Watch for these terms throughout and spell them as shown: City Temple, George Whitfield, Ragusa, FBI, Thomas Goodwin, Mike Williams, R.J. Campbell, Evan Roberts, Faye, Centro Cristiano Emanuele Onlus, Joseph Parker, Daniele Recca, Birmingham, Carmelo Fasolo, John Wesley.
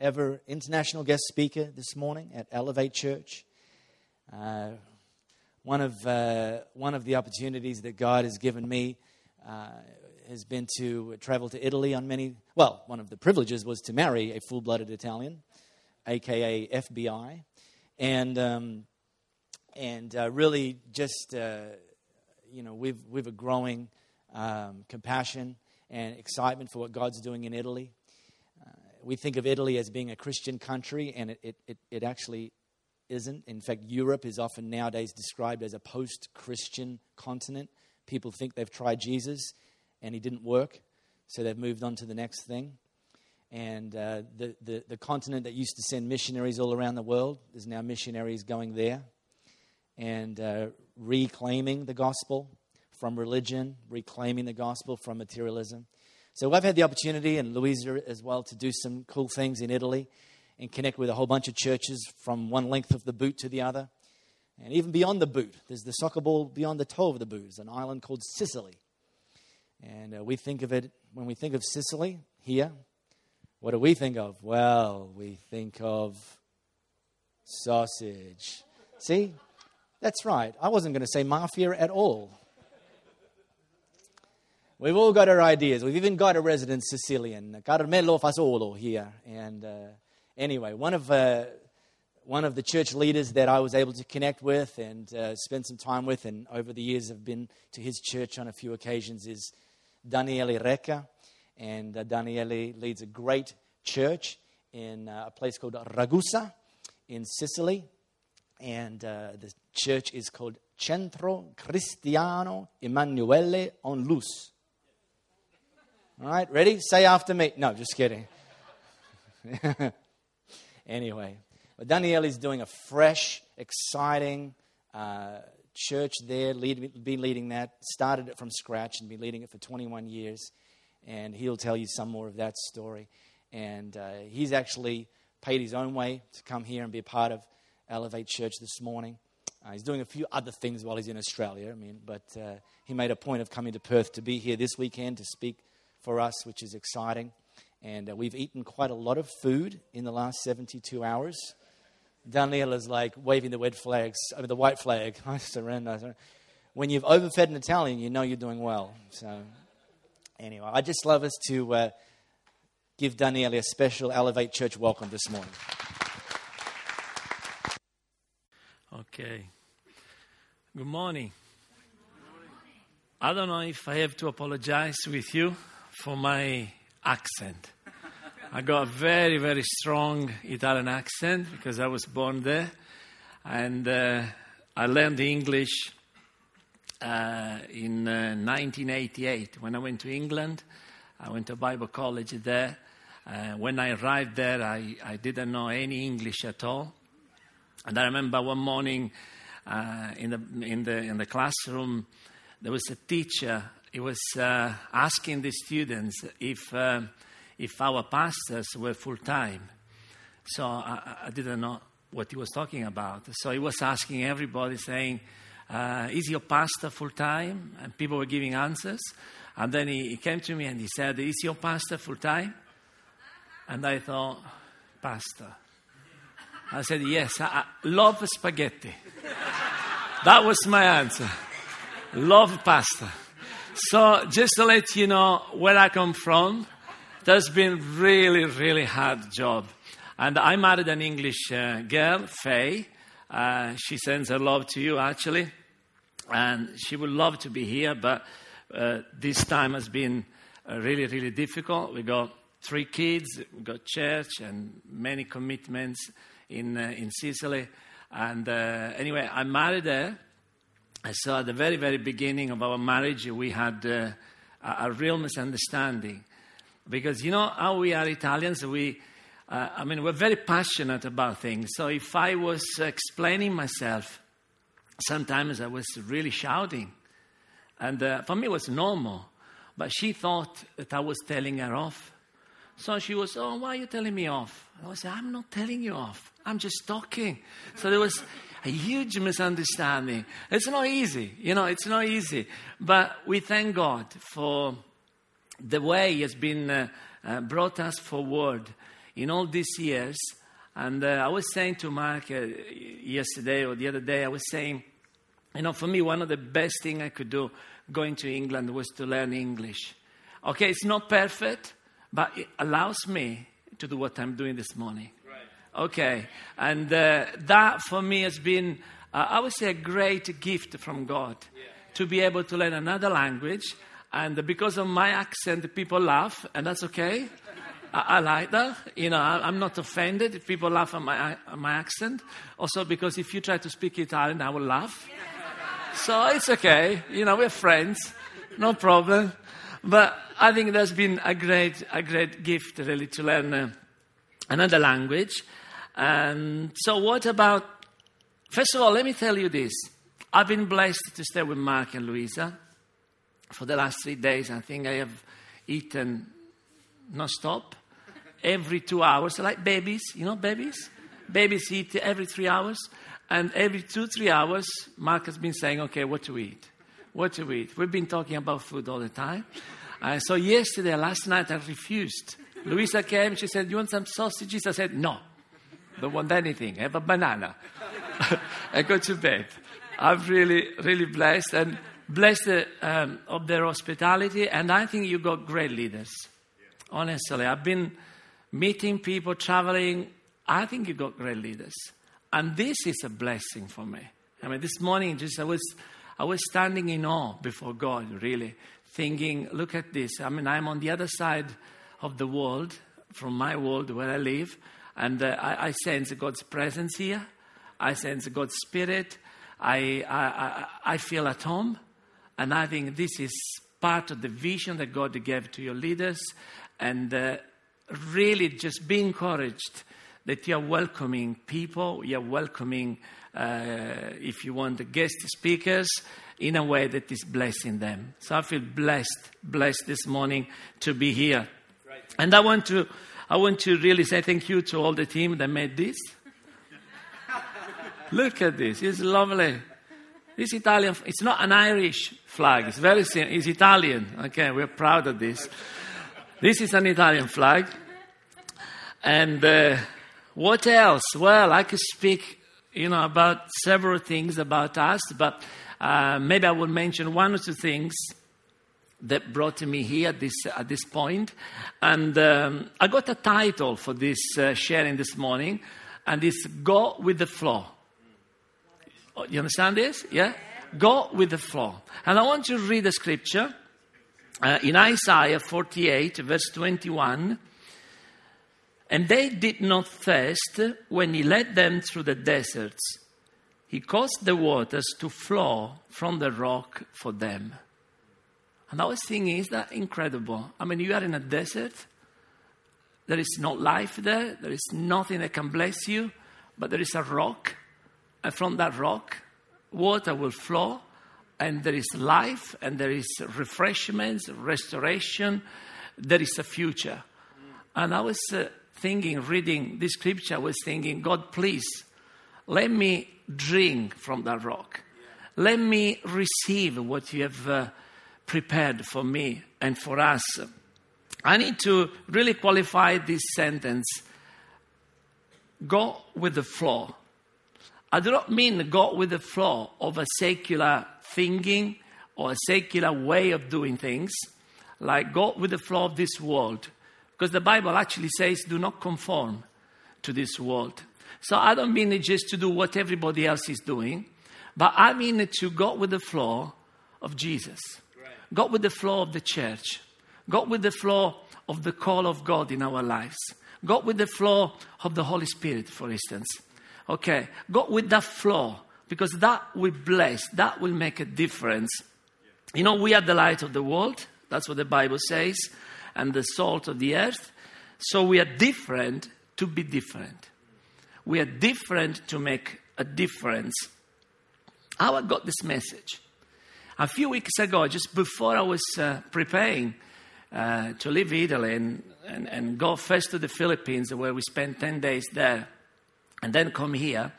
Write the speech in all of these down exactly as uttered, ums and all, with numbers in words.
ever international guest speaker this morning at Elevate Church. Uh, one of uh, one of the opportunities that God has given me uh, has been to travel to Italy on many. Well, one of the privileges was to marry a full-blooded Italian, aka F B I, and um, and uh, really just uh, you know we've we've a growing um, compassion and excitement for what God's doing in Italy. Uh, we think of Italy as being a Christian country, and it it, it, it actually isn't. In fact, Europe is often nowadays described as a post-Christian continent. People think they've tried Jesus and he didn't work, so they've moved on to the next thing. And uh, the, the, the continent that used to send missionaries all around the world is now missionaries going there and uh, reclaiming the gospel from religion, reclaiming the gospel from materialism. So I've had the opportunity, and Louisa as well, to do some cool things in Italy and connect with a whole bunch of churches from one length of the boot to the other. And even beyond the boot, there's the soccer ball beyond the toe of the boot. There's an island called Sicily. And uh, we think of it, when we think of Sicily here, what do we think of? Well, we think of sausage. See, that's right. I wasn't going to say mafia at all. We've all got our ideas. We've even got a resident Sicilian, Carmelo Fasolo, here. And... Uh, Anyway, one of uh, one of the church leaders that I was able to connect with and uh, spend some time with, and over the years have been to his church on a few occasions, is Daniele Recca. And uh, Daniele leads a great church in uh, a place called Ragusa in Sicily. And uh, the church is called Centro Cristiano Emanuele Onlus. All right, ready? Say after me. No, just kidding. Anyway, but Daniele is doing a fresh, exciting uh, church there, lead, been leading that, started it from scratch and been leading it for twenty-one years. And he'll tell you some more of that story. And uh, he's actually paid his own way to come here and be a part of Elevate Church this morning. Uh, he's doing a few other things while he's in Australia, I mean, but uh, he made a point of coming to Perth to be here this weekend to speak for us, which is exciting. And uh, we've eaten quite a lot of food in the last seventy-two hours. Danielle is like waving the red flags, I mean, the white flag. I surrender, I surrender. When you've overfed an Italian, you know you're doing well. So anyway, I just love us to uh, give Danielle a special Elevate Church welcome this morning. Okay. Good morning. Good morning. I don't know if I have to apologize with you for my accent. I got a very, very strong Italian accent because I was born there, and uh, I learned English uh, in uh, nineteen eighty-eight. When I went to England, I went to Bible college there. Uh, when I arrived there, I, I didn't know any English at all. And I remember one morning uh, in the in the in the classroom, there was a teacher. It was uh, asking the students if uh, if our pastors were full-time. So I, I didn't know what he was talking about. So he was asking everybody, saying, uh, is your pastor full-time? And people were giving answers. And then he, he came to me and he said, is your pastor full-time? And I thought, pasta. I said, yes, I, I love spaghetti. That was my answer. Love pasta. So just to let you know where I come from, that's been really, really hard job. And I married an English uh, girl, Faye. Uh, she sends her love to you, actually. And she would love to be here, but uh, this time has been uh, really, really difficult. We got three kids, we got church and many commitments in, uh, in Sicily. And uh, anyway, I married her. So at the very, very beginning of our marriage, we had uh, a, a real misunderstanding. Because you know how we are Italians, we, uh, I mean, we're very passionate about things. So if I was explaining myself, sometimes I was really shouting. And uh, for me, it was normal. But she thought that I was telling her off. So she was, oh, why are you telling me off? And I said, I'm not telling you off. I'm just talking. So there was a huge misunderstanding. It's not easy. You know, it's not easy. But we thank God for the way He has been uh, uh, brought us forward in all these years. And uh, I was saying to Mark uh, yesterday or the other day, I was saying, you know, for me, one of the best things I could do going to England was to learn English. Okay, it's not perfect, but it allows me to do what I'm doing this morning. Right. Okay, and uh, that for me has been, uh, I would say, a great gift from God. Yeah. To be able to learn another language. And because of my accent, people laugh, and that's okay. I like that. You know, I'm not offended if people laugh at my at my accent. Also, because if you try to speak Italian, I will laugh. So it's okay. You know, we're friends. No problem. But I think that's been a great, a great gift, really, to learn uh, another language. And so what about... First of all, let me tell you this. I've been blessed to stay with Mark and Louisa for the last three days. I think I have eaten non-stop. Every two hours, like babies, you know, babies. Babies eat every three hours. And every two, three hours, Mark has been saying, okay, what to eat? What to eat? We've been talking about food all the time. Uh, so yesterday, last night, I refused. Louisa came, she said, you want some sausages? I said, no, don't want anything. Have a banana. I go to bed. I'm really, really blessed and blessed uh, um, of their hospitality. And I think you got great leaders. Yeah. Honestly, I've been... meeting people, traveling, I think you got great leaders. And this is a blessing for me. I mean, this morning, just I was I was standing in awe before God, really, thinking, look at this. I mean, I'm on the other side of the world, from my world where I live, and uh, I, I sense God's presence here. I sense God's spirit. I, I, I, I feel at home. And I think this is part of the vision that God gave to your leaders. And... Uh, really just be encouraged that you're welcoming people, you're welcoming, uh, if you want, the guest speakers in a way that is blessing them. So I feel blessed, blessed this morning to be here. Right. And I want to I want to really say thank you to all the team that made this. Look at this. It's lovely. This Italian, it's not an Irish flag. It's very simple. It's Italian. Okay, we're proud of this. This is an Italian flag. And uh, what else? Well, I could speak, you know, about several things about us, but uh, maybe I will mention one or two things that brought me here at this, at this point. And um, I got a title for this uh, sharing this morning, and it's Go with the Flow. Oh, you understand this? Yeah? Go with the Flow. And I want you to read the scripture. Uh, in Isaiah forty-eight, verse twenty-one, and they did not thirst when he led them through the deserts. He caused the waters to flow from the rock for them. And I was thinking, is that incredible? I mean, you are in a desert. There is no life there. There is nothing that can bless you. But there is a rock. And from that rock, water will flow. And there is life, and there is refreshments, restoration. There is a future. And I was uh, thinking, reading this scripture, I was thinking, God, please, let me drink from that rock. Let me receive what you have uh, prepared for me and for us. I need to really qualify this sentence. Go with the flow. I do not mean go with the flow of a secular thinking or a secular way of doing things, like go with the flow of this world, because the Bible actually says do not conform to this world. So I don't mean just to do what everybody else is doing, but I mean to go with the flow of Jesus, right. Go with the flow of the church, go with the flow of the call of God in our lives, go with the flow of the Holy Spirit, for instance. Okay, go with that flow, because that will bless, that will make a difference. You know, we are the light of the world. That's what the Bible says. And the salt of the earth. So we are different to be different. We are different to make a difference. How I got this message? A few weeks ago, just before I was uh, preparing uh, to leave Italy and, and, and go first to the Philippines, where we spent ten days there, and then come here,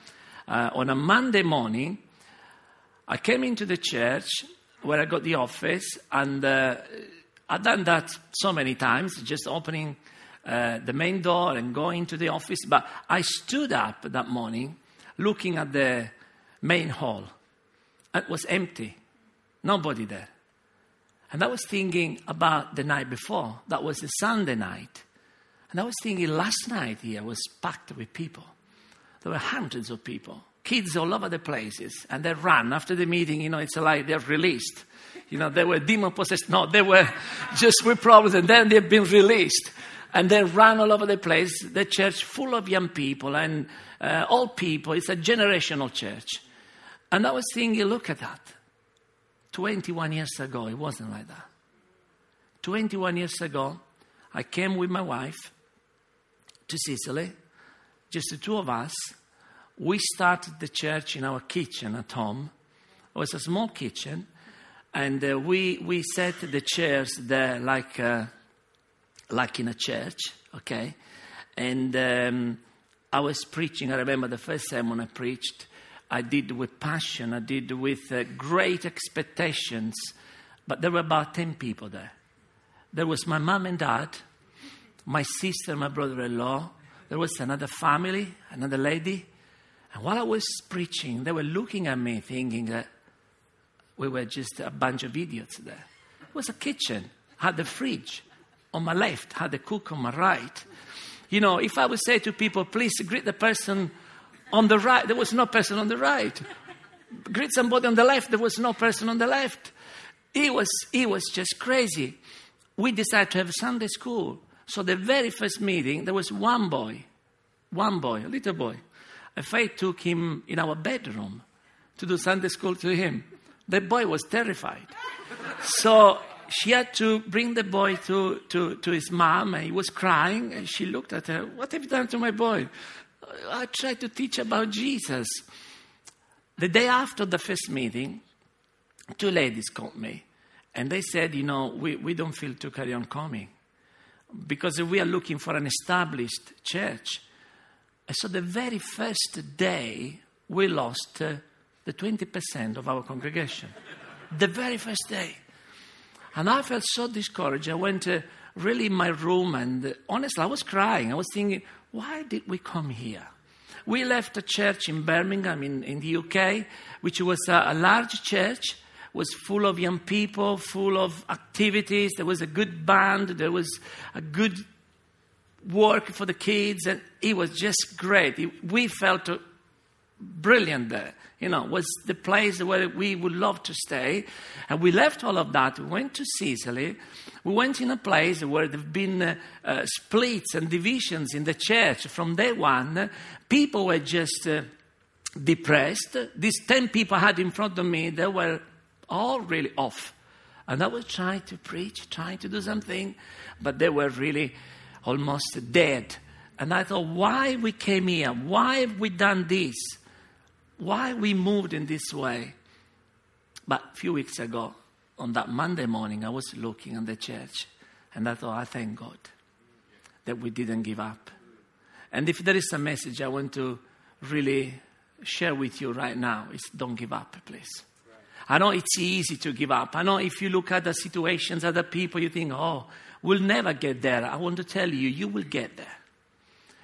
Uh, on a Monday morning, I came into the church where I got the office, and uh, I've done that so many times, just opening uh, the main door and going to the office. But I stood up that morning looking at the main hall. It was empty. Nobody there. And I was thinking about the night before. That was a Sunday night. And I was thinking last night here was packed with people. There were hundreds of people. Kids all over the places. And they ran after the meeting. You know, it's like they're released. You know, they were demon-possessed. No, they were just with problems. And then they've been released. And they ran all over the place. The church full of young people and uh, old people. It's a generational church. And I was thinking, look at that. twenty-one years ago, it wasn't like that. twenty-one years ago, I came with my wife to Sicily. Just the two of us. We started the church in our kitchen at home. It was a small kitchen. And uh, we we set the chairs there like uh, like in a church, okay? And um, I was preaching. I remember the first sermon I preached, I did with passion. I did with uh, great expectations. But there were about ten people there. There was my mom and dad, my sister, my brother-in-law. There was another family, another lady. And while I was preaching, they were looking at me thinking that we were just a bunch of idiots there. It was a kitchen. I had the fridge on my left. I had the cook on my right. You know, if I would say to people, please greet the person on the right, there was no person on the right. Greet somebody on the left, there was no person on the left. It was, it was just crazy. We decided to have Sunday school. So the very first meeting, there was one boy, one boy, a little boy. And Faye took him in our bedroom to do Sunday school to him. The boy was terrified. So she had to bring the boy to, to, to his mom, and he was crying. And she looked at her, what have you done to my boy? I tried to teach about Jesus. The day after the first meeting, two ladies called me. And they said, you know, we, we don't feel to carry on coming because we are looking for an established church. And so the very first day, we lost uh, the twenty percent of our congregation. The very first day. And I felt so discouraged. I went uh, really in my room and uh, honestly, I was crying. I was thinking, why did we come here? We left a church in Birmingham in, in the U K, which was a, a large church, was full of young people, full of activities. There was a good band. There was a good work for the kids. And it was just great. It, we felt uh, brilliant there. You know, it was the place where we would love to stay. And we left all of that. We went to Sicily. We went in a place where there have been uh, uh, splits and divisions in the church. From day one, people were just uh, depressed. These ten people I had in front of me, they were all really off. And I was trying to preach, trying to do something, but they were really almost dead. And I thought, why we came here? Why have we done this? Why we moved in this way? But a few weeks ago, on that Monday morning, I was looking at the church. And I thought, I thank God that we didn't give up. And if there is a message I want to really share with you right now, is don't give up, please. I know it's easy to give up. I know if you look at the situations, other people, you think, oh, we'll never get there. I want to tell you, you will get there.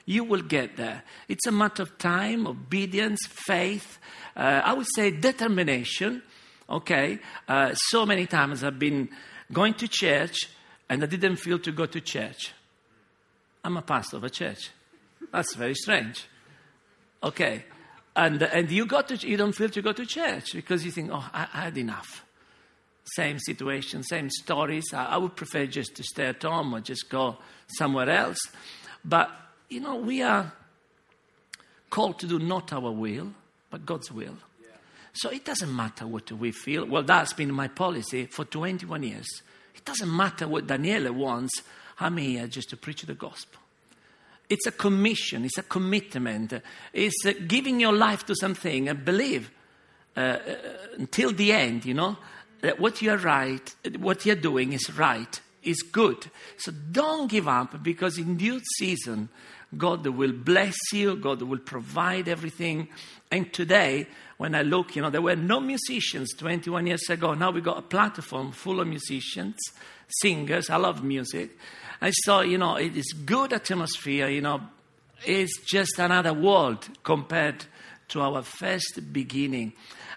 You will get there. It's a matter of time, obedience, faith. Uh, I would say determination. Okay. Uh, so many times I've been going to church and I didn't feel to go to church. I'm a pastor of a church. That's very strange. Okay. And and you go to you don't feel to go to church because you think, oh, I, I had enough. Same situation, same stories. I, I would prefer just to stay at home or just go somewhere else. But, you know, we are called to do not our will, but God's will. Yeah. So it doesn't matter what we feel. Well, that's been my policy for twenty-one years. It doesn't matter what Daniele wants. I'm here just to preach the gospel. It's a commission. It's a commitment. It's uh, giving your life to something and believe uh, uh, until the end, you know, that what you're right, what you're doing is right, is good. So don't give up because in due season, God will bless you, God will provide everything. And today, when I look, you know, there were no musicians twenty-one years ago. Now we got a platform full of musicians, singers. I love music. I saw, you know, it is good atmosphere, you know. It's just another world compared to our first beginning.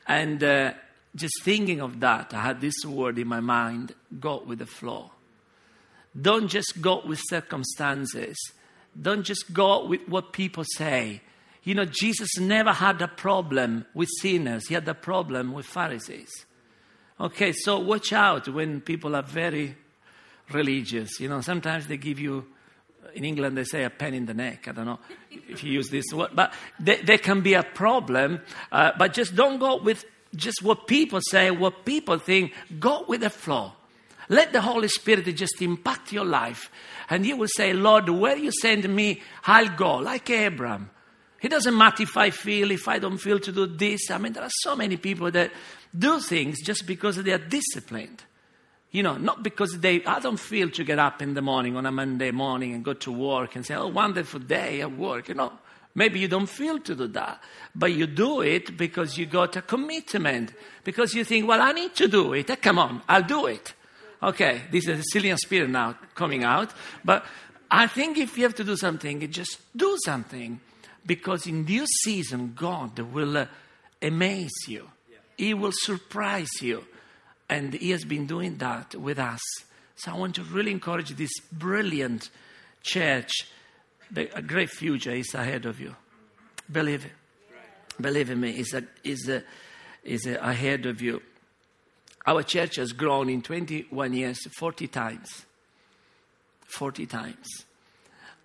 And uh, just thinking of that, I had this word in my mind, go with the flow. Don't just go with circumstances. Don't just go with what people say. You know, Jesus never had a problem with sinners. He had a problem with Pharisees. Okay, so watch out when people are very religious. You know, sometimes they give you, in England they say a pen in the neck. I don't know if you use this word. But there, there can be a problem. Uh, but just don't go with just what people say, what people think. Go with the flow. Let the Holy Spirit just impact your life. And you will say, Lord, where you send me, I'll go. Like Abraham. It doesn't matter if I feel, if I don't feel to do this. I mean, there are so many people that do things just because they are disciplined. You know, not because they, I don't feel to get up in the morning on a Monday morning and go to work and say, oh, wonderful day at work. You know, maybe you don't feel to do that. But you do it because you got a commitment. Because you think, well, I need to do it. Come on, I'll do it. Okay, this is a Sicilian spirit now coming out. But I think if you have to do something, just do something. Because in due season, God will uh, amaze you. Yeah. He will surprise you. And He has been doing that with us. So I want to really encourage this brilliant church. A great future is ahead of you. Believe it. Right. Believe in me, it's, a, it's, a, it's a ahead of you. Our church has grown in twenty-one years forty times. forty times.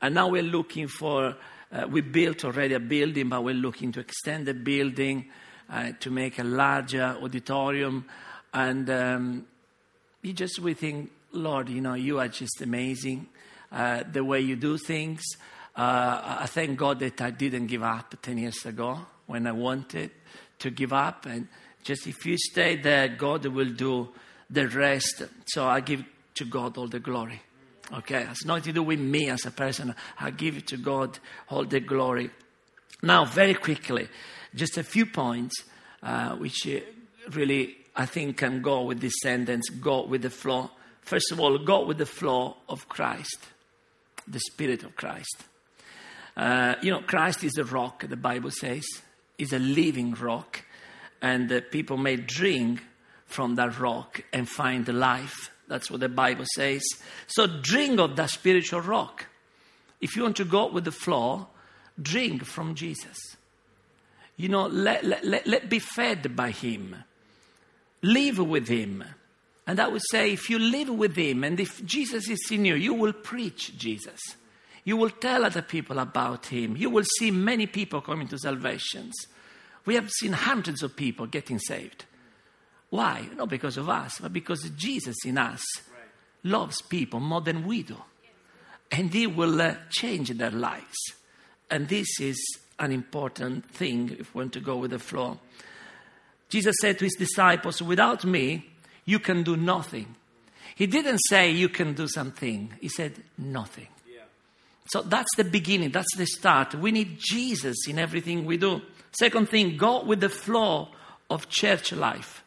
And now we're looking for, uh, we built already a building, but we're looking to extend the building uh, to make a larger auditorium. And um, you just, we think, Lord, you know, you are just amazing. Uh, the way you do things. Uh, I thank God that I didn't give up ten years ago when I wanted to give up. And just if you stay there, God will do the rest. So I give to God all the glory. Okay, it's nothing to do with me as a person. I give to God all the glory. Now, very quickly, just a few points, uh, which really I think can go with this sentence, go with the flow. First of all, go with the flow of Christ, the Spirit of Christ. Uh, you know, Christ is a rock, the Bible says. He's a living rock. And uh, people may drink from that rock and find life. That's what the Bible says. So drink of that spiritual rock. If you want to go with the flow, drink from Jesus. You know, let, let, let, let be fed by Him. Live with Him. And I would say, if you live with Him and if Jesus is in you, you will preach Jesus. You will tell other people about Him. You will see many people coming to salvations. We have seen hundreds of people getting saved. Why? Not because of us, but because Jesus in us loves people more than we do. And He will uh, change their lives. And this is an important thing if we want to go with the flow. Jesus said to His disciples, without me, you can do nothing. He didn't say you can do something. He said nothing. Yeah. So that's the beginning. That's the start. We need Jesus in everything we do. Second thing, go with the flow of church life.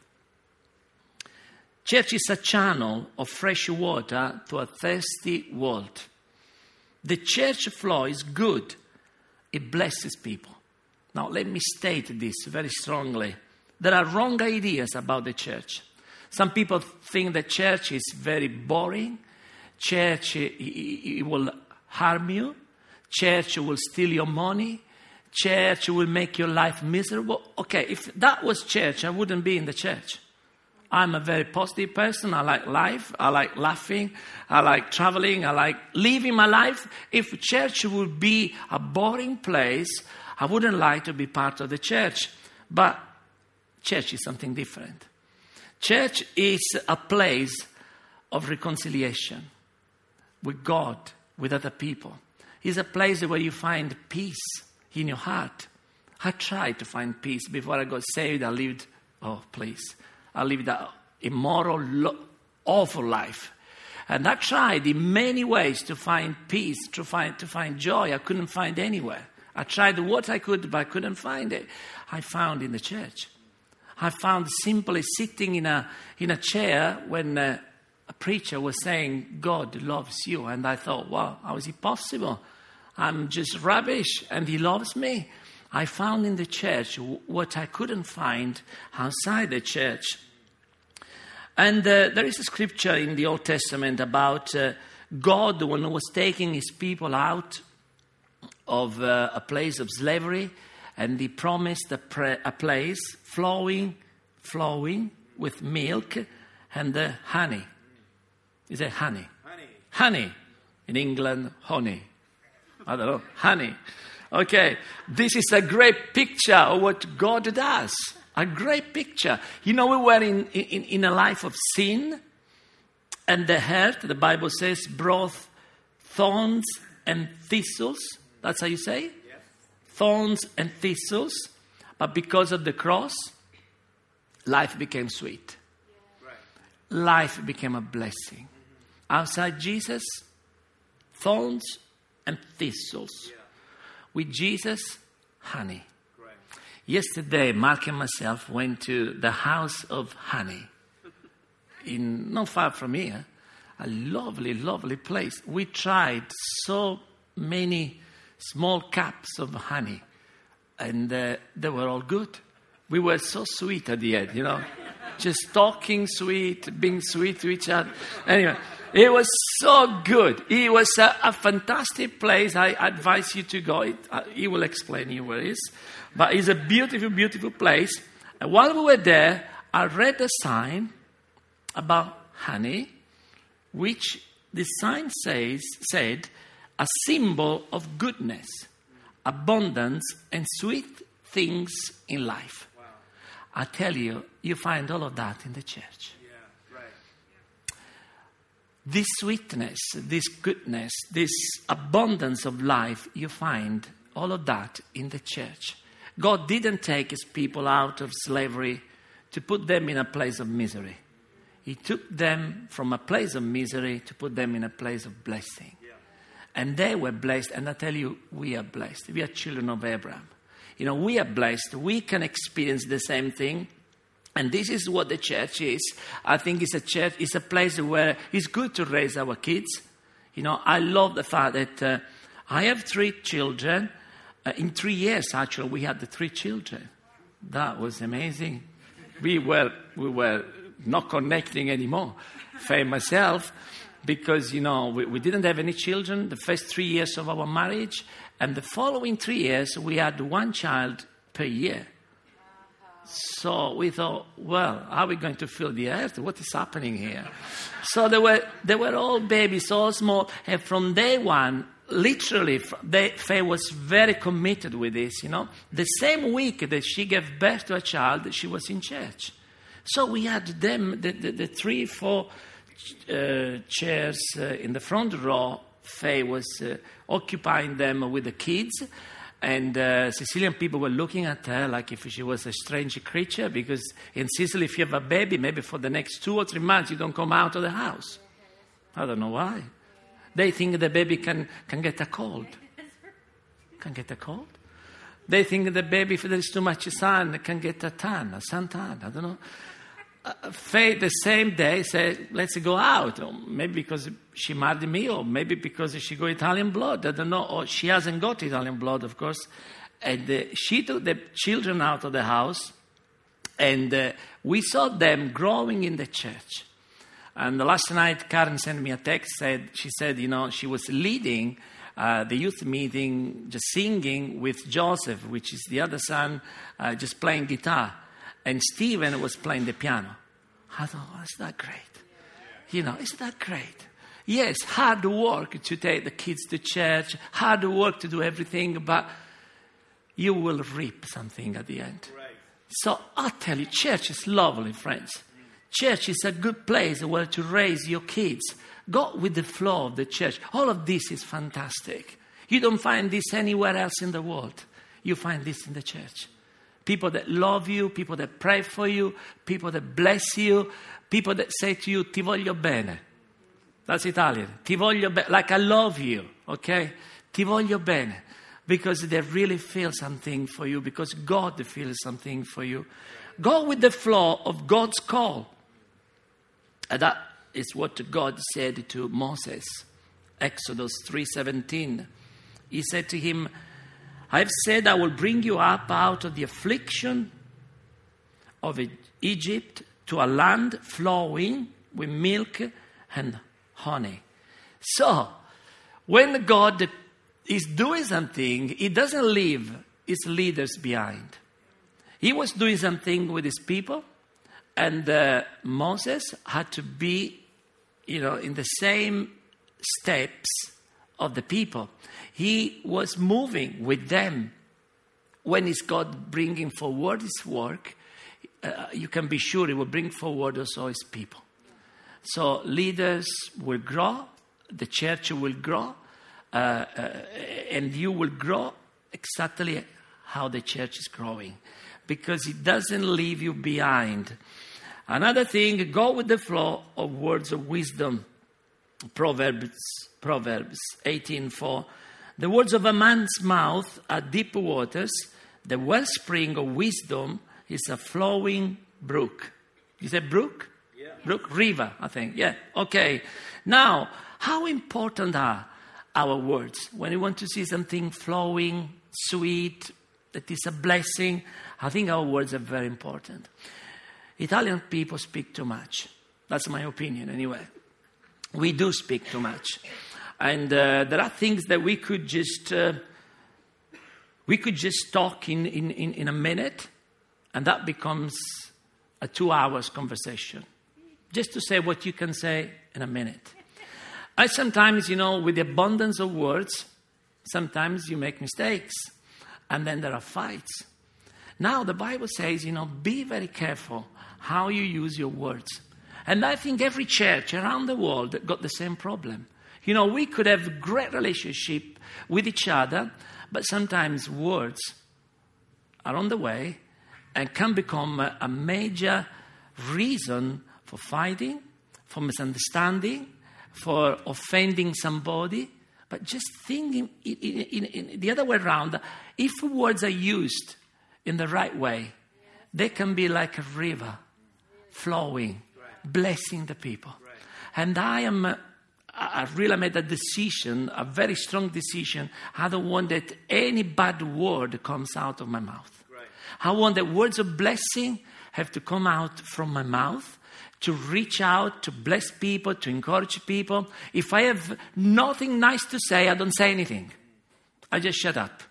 Church is a channel of fresh water to a thirsty world. The church flow is good. It blesses people. Now, let me state this very strongly. There are wrong ideas about the church. Some people think the church is very boring. Church, it will harm you. Church will steal your money. Church will make your life miserable. Okay, if that was church, I wouldn't be in the church. I'm a very positive person. I like life. I like laughing. I like traveling. I like living my life. If church would be a boring place, I wouldn't like to be part of the church. But church is something different. Church is a place of reconciliation with God, with other people. It's a place where you find peace in your heart. I tried to find peace. Before I got saved, I lived, oh, please. I lived an immoral, awful life. And I tried in many ways to find peace, to find, to find joy. I couldn't find anywhere. I tried what I could, but I couldn't find it. I found in the church. I found simply sitting in a, in a chair when uh, a preacher was saying, God loves you. And I thought, wow, how is it possible? I'm just rubbish and he loves me. I found in the church what I couldn't find outside the church. And uh, there is a scripture in the Old Testament about uh, God, when he was taking his people out of uh, a place of slavery, and he promised a, pre- a place flowing, flowing with milk and uh, honey. Is it honey? Honey. Honey. In England, honey. I don't know. Honey. Okay, this is a great picture of what God does. A great picture. You know, we were in, in, in a life of sin, and the hurt, the Bible says, brought thorns and thistles. That's how you say? Yes. Thorns and thistles. But because of the cross, life became sweet. Yeah. Right. Life became a blessing. Mm-hmm. Outside Jesus, thorns and thistles. Yeah. With Jesus, honey. Great. Yesterday, Mark and myself went to the house of honey, in not far from here, a lovely, lovely place. We tried so many small cups of honey, and uh, they were all good. We were so sweet at the end, you know, just talking sweet, being sweet to each other. Anyway. It was so good. It was a, a fantastic place. I advise you to go. It, uh, he will explain you where it is. But it's a beautiful, beautiful place. And while we were there, I read a sign about honey, which the sign says said, a symbol of goodness, abundance, and sweet things in life. Wow. I tell you, you find all of that in the church. This sweetness, this goodness, this abundance of life, you find all of that in the church. God didn't take his people out of slavery to put them in a place of misery. He took them from a place of misery to put them in a place of blessing. Yeah. And they were blessed. And I tell you, we are blessed. We are children of Abraham. You know, we are blessed. We can experience the same thing. And this is what the church is. I think it's a church, it's a place where it's good to raise our kids. You know, I love the fact that uh, I have three children. Uh, in three years, actually, we had the three children. That was amazing. We were we were not connecting anymore, Faye myself, because, you know, we, we didn't have any children the first three years of our marriage. And the following three years, we had one child per year. So we thought, well, how are we going to fill the earth? What is happening here? So they were they were all babies, so small. And from day one, literally, they, Faye was very committed with this, you know. The same week that she gave birth to a child, she was in church. So we had them, the, the, the three, four uh, chairs uh, in the front row. Faye was uh, occupying them with the kids. And uh, Sicilian people were looking at her like if she was a strange creature, because in Sicily, if you have a baby, maybe for the next two or three months, you don't come out of the house. I don't know why. They think the baby can, can get a cold. Can get a cold. They think the baby, if there is too much sun, can get a tan, a suntan. I don't know. Uh, Faye, the same day, said, let's go out. Or maybe because she married me, or maybe because she got Italian blood. I don't know. Or she hasn't got Italian blood, of course. And uh, she took the children out of the house. And uh, we saw them growing in the church. And the last night, Karen sent me a text. Said She said, you know, she was leading uh, the youth meeting, just singing with Joseph, which is the other son, uh, just playing guitar. And Stephen was playing the piano. I thought, oh, isn't that great? You know, isn't that great? Yes, hard work to take the kids to church, hard work to do everything, but you will reap something at the end. Right. So I tell you, church is lovely, friends. Church is a good place where to raise your kids. Go with the flow of the church. All of this is fantastic. You don't find this anywhere else in the world. You find this in the church. People that love you, people that pray for you, people that bless you, people that say to you, ti voglio bene. That's Italian. Ti voglio bene. Like I love you. Okay? Ti voglio bene. Because they really feel something for you. Because God feels something for you. Go with the flow of God's call. And that is what God said to Moses. Exodus three seventeen. He said to him, I have said I will bring you up out of the affliction of Egypt to a land flowing with milk and honey. So, when God is doing something, He doesn't leave His leaders behind. He was doing something with His people, and uh, Moses had to be, you know, in the same steps of the people. He was moving with them. When is God bringing forward His work, uh, you can be sure He will bring forward also His people. So leaders will grow, the church will grow, uh, uh, and you will grow exactly how the church is growing, because it doesn't leave you behind. Another thing, go with the flow of words of wisdom. Proverbs Proverbs eighteen four. The words of a man's mouth are deep waters. The wellspring of wisdom is a flowing brook. You said brook? Yeah. Brook? River, I think. Yeah. Okay. Now, how important are our words? When you want to see something flowing, sweet, that is a blessing, I think our words are very important. Italian people speak too much. That's my opinion anyway. We do speak too much. And uh, there are things that we could just uh, we could just talk in, in, in, in a minute, and that becomes a two hours conversation. Just to say what you can say in a minute. I sometimes, you know, with the abundance of words, sometimes you make mistakes, and then there are fights. Now the Bible says, you know, be very careful how you use your words. And I think every church around the world got the same problem. You know, we could have great relationship with each other, but sometimes words are on the way and can become a, a major reason for fighting, for misunderstanding, for offending somebody. But just thinking in, in, in, in the other way around, if words are used in the right way, they can be like a river flowing, blessing the people. And I am... Uh, I really made a decision, a very strong decision. I don't want that any bad word comes out of my mouth. Right. I want that words of blessing have to come out from my mouth to reach out, to bless people, to encourage people. If I have nothing nice to say, I don't say anything. I just shut up.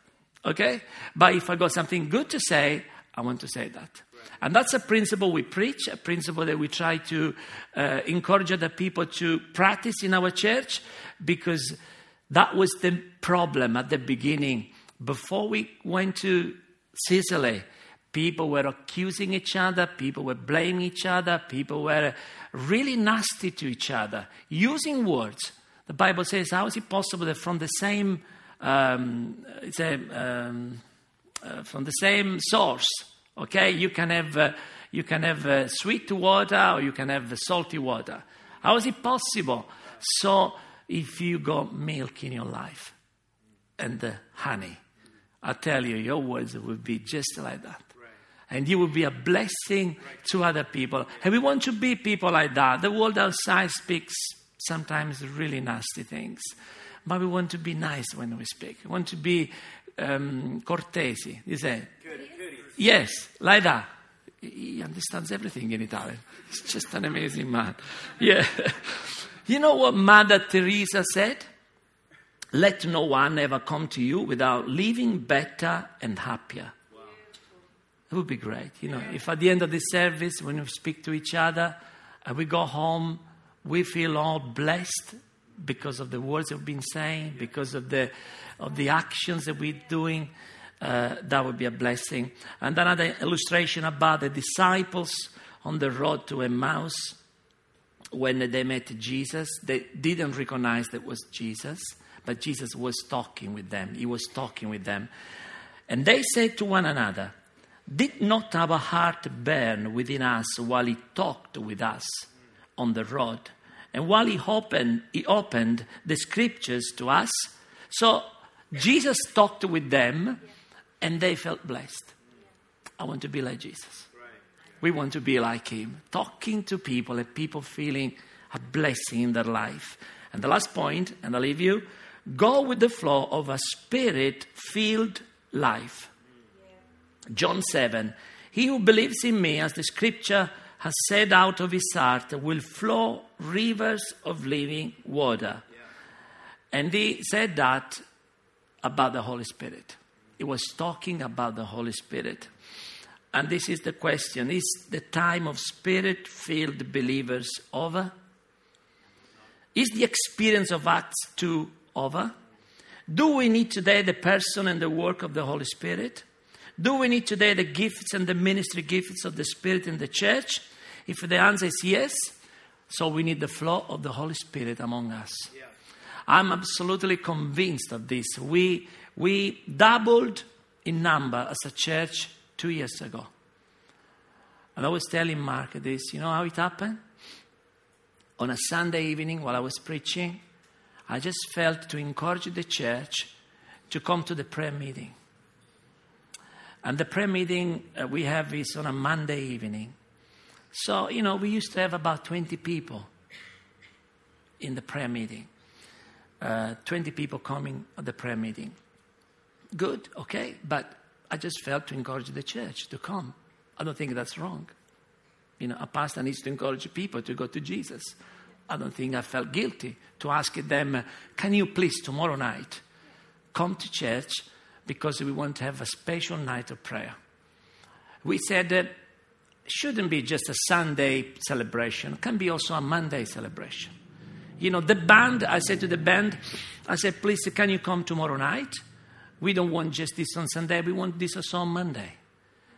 Okay? But if I got something good to say, I want to say that. And that's a principle we preach, a principle that we try to uh, encourage other people to practice in our church, because that was the problem at the beginning. Before we went to Sicily, people were accusing each other, people were blaming each other, people were really nasty to each other, using words. The Bible says, how is it possible that from the same, um, it's a, um, uh, from the same source... Okay, you can have uh, you can have uh, sweet water, or you can have uh, salty water. How is it possible? So if you got milk in your life and uh, honey, I tell you, your words will be just like that. And you will be a blessing to other people. And we want to be people like that. The world outside speaks sometimes really nasty things. But we want to be nice when we speak. We want to be um, cortesi. You say? Yes, like that. He understands everything in Italian. He's just an amazing man. Yeah. You know what Mother Teresa said? Let no one ever come to you without living better and happier. Wow. It would be great. You know, yeah. If at the end of the service, when we speak to each other, and we go home, we feel all blessed because of the words we've been saying, because of the of the actions that we're doing. Uh, that would be a blessing. And another illustration about the disciples on the road to Emmaus. When they met Jesus, they didn't recognize that it was Jesus, but Jesus was talking with them. He was talking with them. And they said to one another, did not our heart burn within us while He talked with us on the road And while he opened, he opened the scriptures to us. So Jesus talked with them and they felt blessed. I want to be like Jesus. We want to be like him. Talking to people and people feeling a blessing in their life. And the last point, and I'll leave you, go with the flow of a spirit-filled life. John seven, he who believes in me, as the scripture has said, out of his heart will flow rivers of living water. Yeah. And he said that about the Holy Spirit. He was talking about the Holy Spirit. And this is the question. Is the time of spirit-filled believers over? Is the experience of Acts two over? Do we need today the person and the work of the Holy Spirit? Do we need today the gifts and the ministry gifts of the Spirit in the church? If the answer is yes, so we need the flow of the Holy Spirit among us. Yeah. I'm absolutely convinced of this. We, we doubled in number as a church two years ago. And I was telling Mark this, you know how it happened? On a Sunday evening while I was preaching, I just felt to encourage the church to come to the prayer meeting. And the prayer meeting uh, we have is on a Monday evening. So, you know, we used to have about twenty people in the prayer meeting. Uh, twenty people coming at the prayer meeting. Good, okay. But I just felt to encourage the church to come. I don't think that's wrong. You know, a pastor needs to encourage people to go to Jesus. I don't think I felt guilty to ask them, can you please tomorrow night come to church? Because we want to have a special night of prayer. We said that it shouldn't be just a Sunday celebration. It can be also a Monday celebration. You know, the band, I said to the band, I said, please, can you come tomorrow night? We don't want just this on Sunday. We want this also on Monday.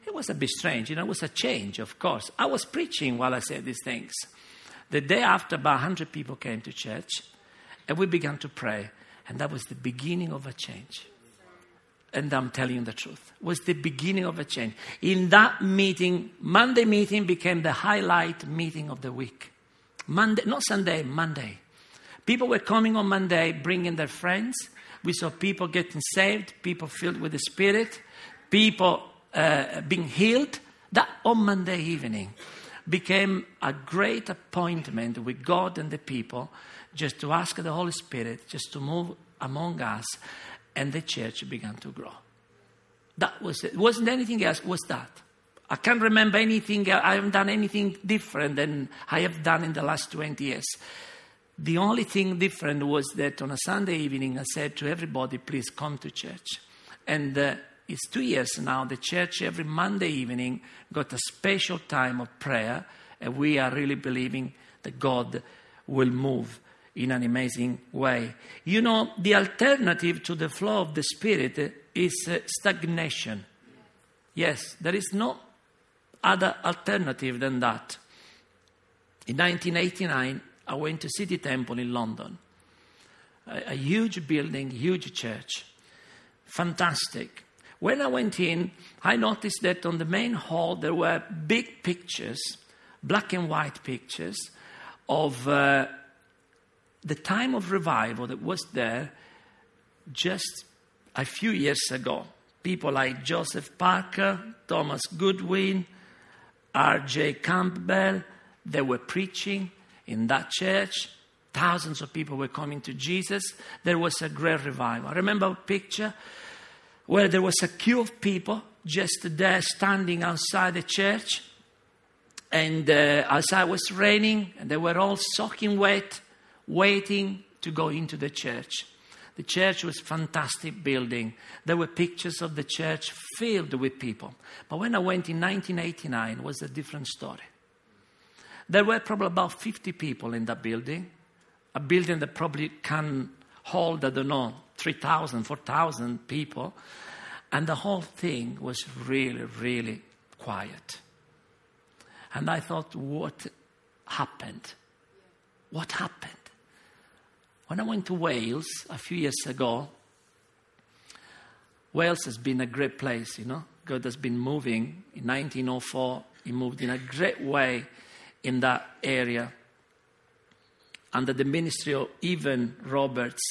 It was a bit strange. You know, it was a change, of course. I was preaching while I said these things. The day after, about one hundred people came to church. And we began to pray. And that was the beginning of a change. And I'm telling you the truth, was the beginning of a change. In that meeting, Monday meeting became the highlight meeting of the week. Monday, not Sunday, Monday. People were coming on Monday, bringing their friends. We saw people getting saved, people filled with the Spirit, people uh, being healed. That on Monday evening became a great appointment with God and the people, just to ask the Holy Spirit, just to move among us. And the church began to grow. That was it. Wasn't anything else. Was that? I can't remember anything. I haven't done anything different than I have done in the last twenty years. The only thing different was that on a Sunday evening, I said to everybody, please come to church. And uh, it's two years now. The church every Monday evening got a special time of prayer. And we are really believing that God will move in an amazing way. You know, the alternative to the flow of the Spirit is stagnation. Yes, there is no other alternative than that. In nineteen eighty-nine, I went to City Temple in London. A, a huge building, huge church. Fantastic. When I went in, I noticed that on the main hall there were big pictures, black and white pictures of Uh, the time of revival that was there just a few years ago. People like Joseph Parker, Thomas Goodwin, R J Campbell, they were preaching in that church. Thousands of people were coming to Jesus. There was a great revival. I remember a picture where there was a queue of people just there standing outside the church. And uh, outside was raining and they were all soaking wet, waiting to go into the church. The church was a fantastic building. There were pictures of the church filled with people. But when I went in nineteen eighty-nine, it was a different story. There were probably about fifty people in that building. A building that probably can hold, I don't know, three thousand, four thousand people. And the whole thing was really, really quiet. And I thought, what happened? What happened? When I went to Wales a few years ago, Wales has been a great place, you know. God has been moving. In nineteen oh four, he moved in a great way in that area. under the ministry of Evan Roberts,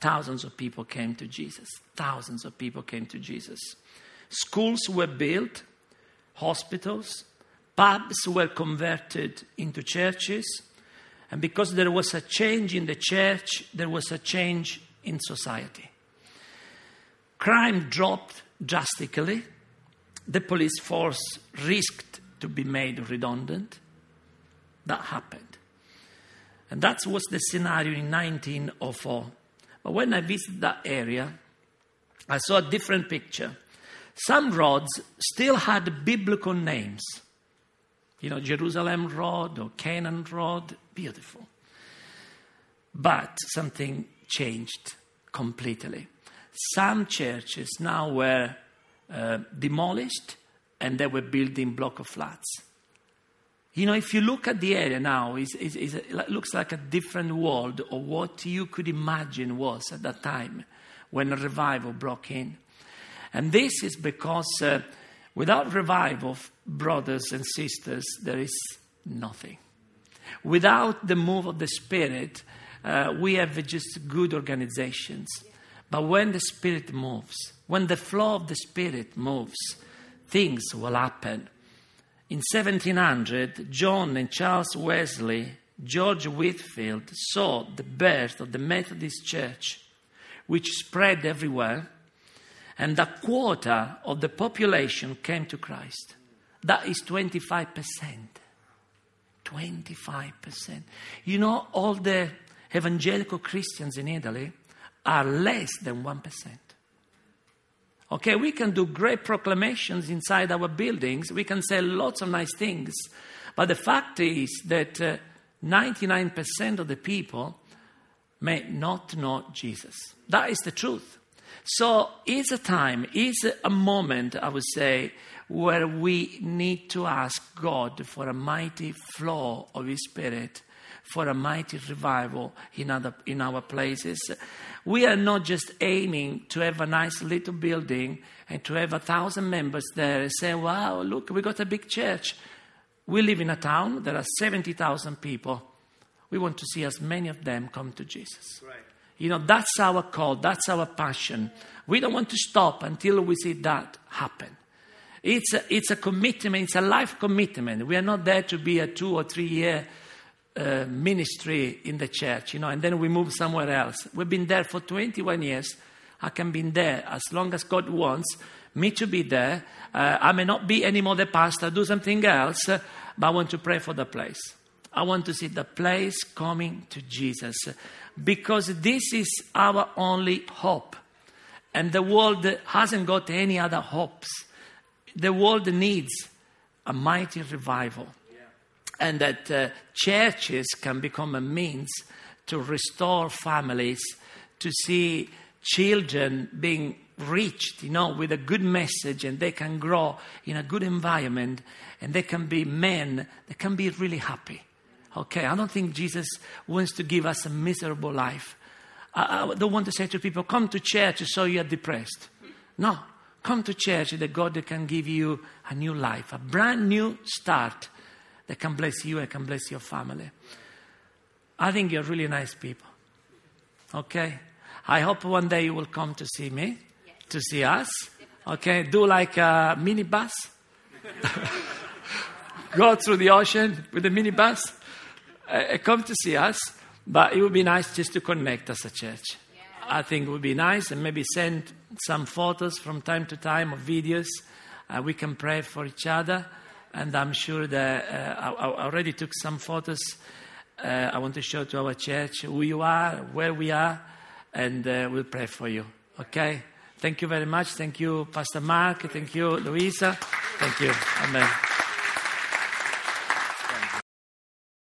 thousands of people came to Jesus. Thousands of people came to Jesus. Schools were built, hospitals, pubs were converted into churches. And because there was a change in the church, there was a change in society. Crime dropped drastically. The police force risked to be made redundant. That happened. And that was the scenario in nineteen oh four. But when I visited that area, I saw a different picture. Some roads still had biblical names. You know, Jerusalem Road or Canaan Road, beautiful. But something changed completely. Some churches now were uh, demolished and they were building block of flats. You know, if you look at the area now, it's, it's, it's, it looks like a different world of what you could imagine was at that time when a revival broke in. And this is because uh, without revival, brothers and sisters, there is nothing. Without the move of the Spirit, uh, we have just good organizations. But when the Spirit moves, when the flow of the Spirit moves, things will happen. In seventeen hundred, John and Charles Wesley, George Whitfield, saw the birth of the Methodist Church, which spread everywhere, and a quarter of the population came to Christ. That is twenty-five percent. twenty-five percent. You know, all the evangelical Christians in Italy are less than one percent. Okay, we can do great proclamations inside our buildings. We can say lots of nice things. But the fact is that uh, ninety-nine percent of the people may not know Jesus. That is the truth. So it's a time, it's a moment, I would say, where we need to ask God for a mighty flow of His Spirit, for a mighty revival in other in our places. We are not just aiming to have a nice little building and to have a thousand members there and say, wow, look, we got a big church. We live in a town, there are seventy thousand people. We want to see as many of them come to Jesus. Right. You know, that's our call, that's our passion. We don't want to stop until we see that happen. It's a, it's a commitment, it's a life commitment. We are not there to be a two or three year Uh, ministry in the church, you know, and then we move somewhere else. We've been there for twenty-one years. I can be there as long as God wants me to be there. Uh, I may not be anymore the pastor, do something else, but I want to pray for the place. I want to see the place coming to Jesus, because this is our only hope. And the world hasn't got any other hopes. The world needs a mighty revival. And that uh, churches can become a means to restore families, to see children being reached, you know, with a good message, and they can grow in a good environment, and they can be men, they can be really happy. Okay, I don't think Jesus wants to give us a miserable life. I, I don't want to say to people, come to church so you are depressed. No, come to church that God can give you a new life, a brand new start. They can bless you, I can bless your family. I think you're really nice people. Okay? I hope one day you will come to see me, yes. To see us. Okay? Do like a minibus. Go through the ocean with a minibus. Uh, come to see us. But it would be nice just to connect as a church. Yeah. I think it would be nice, and maybe send some photos from time to time or videos. Uh, we can pray for each other. And I'm sure that uh, I, I already took some photos. Uh, I want to show to our church who you are, where we are, and uh, we'll pray for you. Okay? Thank you very much. Thank you, Pastor Mark. Thank you, Luisa. Thank you. Amen.